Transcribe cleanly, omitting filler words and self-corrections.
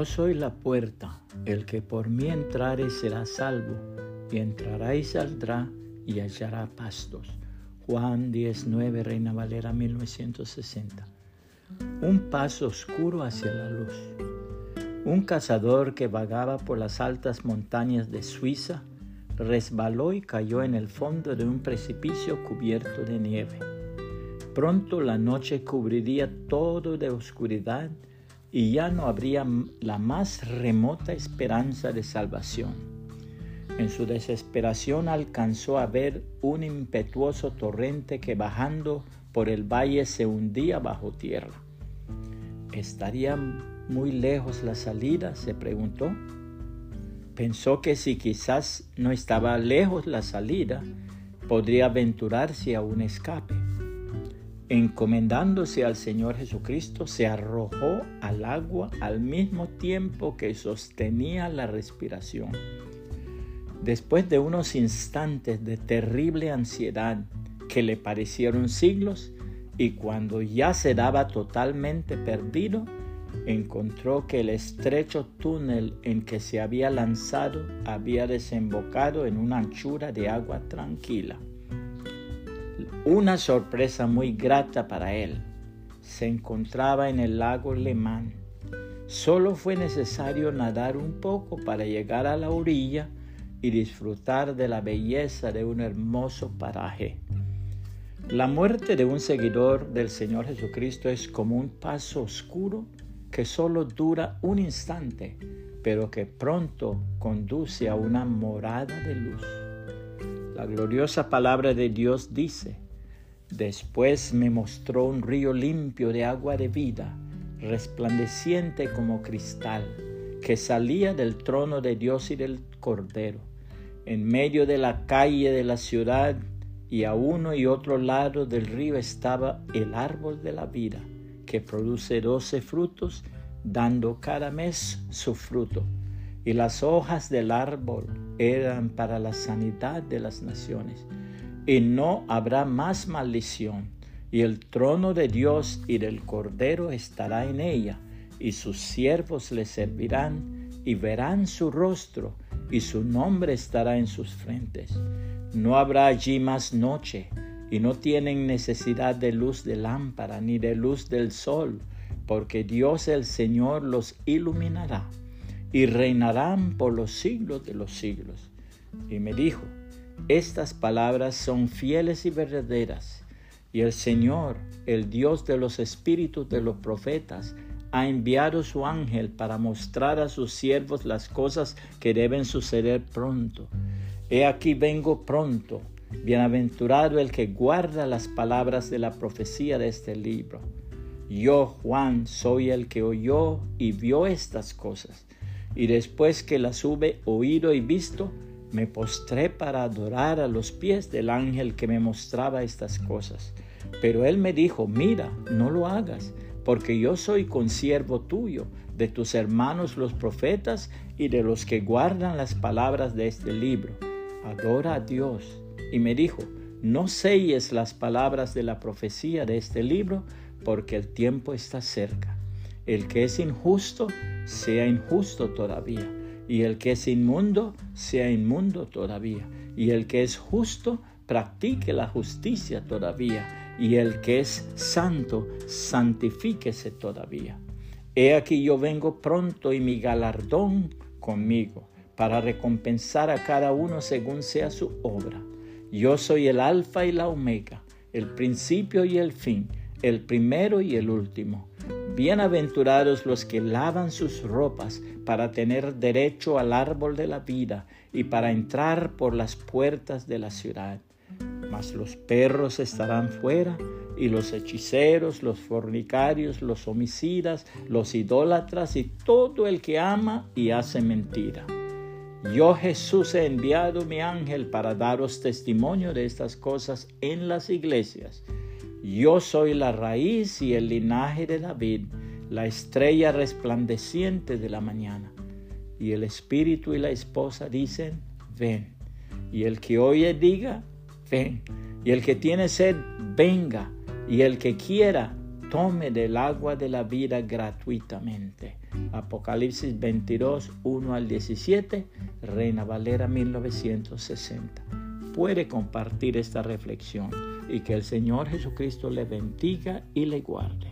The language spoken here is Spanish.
Yo soy la puerta, el que por mí entrare será salvo, y entrará y saldrá y hallará pastos. Juan 10:9, Reina Valera 1960. Un paso oscuro hacia la luz. Un cazador que vagaba por las altas montañas de Suiza resbaló y cayó en el fondo de un precipicio cubierto de nieve. Pronto la noche cubriría todo de oscuridad y ya no habría la más remota esperanza de salvación. En su desesperación alcanzó a ver un impetuoso torrente que bajando por el valle se hundía bajo tierra. ¿Estaría muy lejos la salida?, se preguntó. Pensó que si quizás no estaba lejos la salida, podría aventurarse a un escape. Encomendándose al Señor Jesucristo, se arrojó al agua al mismo tiempo que sostenía la respiración. Después de unos instantes de terrible ansiedad que le parecieron siglos, y cuando ya se daba totalmente perdido, encontró que el estrecho túnel en que se había lanzado había desembocado en una anchura de agua tranquila. Una sorpresa muy grata para él. Se encontraba en el lago Lemán. Solo fue necesario nadar un poco para llegar a la orilla y disfrutar de la belleza de un hermoso paraje. La muerte de un seguidor del Señor Jesucristo es como un paso oscuro que solo dura un instante, pero que pronto conduce a una morada de luz. La gloriosa palabra de Dios dice: después me mostró un río limpio de agua de vida, resplandeciente como cristal, que salía del trono de Dios y del Cordero. En medio de la calle de la ciudad y a uno y otro lado del río estaba el árbol de la vida, que produce 12 frutos, dando cada mes su fruto. Y las hojas del árbol eran para la sanidad de las naciones. Y no habrá más maldición. Y el trono de Dios y del Cordero estará en ella, y sus siervos le servirán, y verán su rostro, y su nombre estará en sus frentes. No habrá allí más noche, y no tienen necesidad de luz de lámpara ni de luz del sol, porque Dios el Señor los iluminará y reinarán por los siglos de los siglos. Y me dijo: estas palabras son fieles y verdaderas, y el Señor, el Dios de los espíritus de los profetas, ha enviado su ángel para mostrar a sus siervos las cosas que deben suceder pronto. He aquí vengo pronto. Bienaventurado el que guarda las palabras de la profecía de este libro. Yo, Juan, soy el que oyó y vio estas cosas, y después que las hube oído y visto, me postré para adorar a los pies del ángel que me mostraba estas cosas. Pero él me dijo: mira, no lo hagas, porque yo soy consiervo tuyo, de tus hermanos los profetas y de los que guardan las palabras de este libro. Adora a Dios. Y me dijo: no selles las palabras de la profecía de este libro, porque el tiempo está cerca. El que es injusto, sea injusto todavía. Y el que es inmundo, sea inmundo todavía. Y el que es justo, practique la justicia todavía. Y el que es santo, santifíquese todavía. He aquí yo vengo pronto y mi galardón conmigo, para recompensar a cada uno según sea su obra. Yo soy el alfa y la omega, el principio y el fin, el primero y el último. Bienaventurados los que lavan sus ropas para tener derecho al árbol de la vida y para entrar por las puertas de la ciudad. Mas los perros estarán fuera, y los hechiceros, los fornicarios, los homicidas, los idólatras y todo el que ama y hace mentira. Yo, Jesús, he enviado mi ángel para daros testimonio de estas cosas en las iglesias. Yo soy la raíz y el linaje de David, la estrella resplandeciente de la mañana. Y el espíritu y la esposa dicen: ven. Y el que oye diga: ven. Y el que tiene sed, venga. Y el que quiera, tome del agua de la vida gratuitamente. Apocalipsis 22, 1 al 17, Reina Valera 1960. Puede compartir esta reflexión y que el Señor Jesucristo le bendiga y le guarde.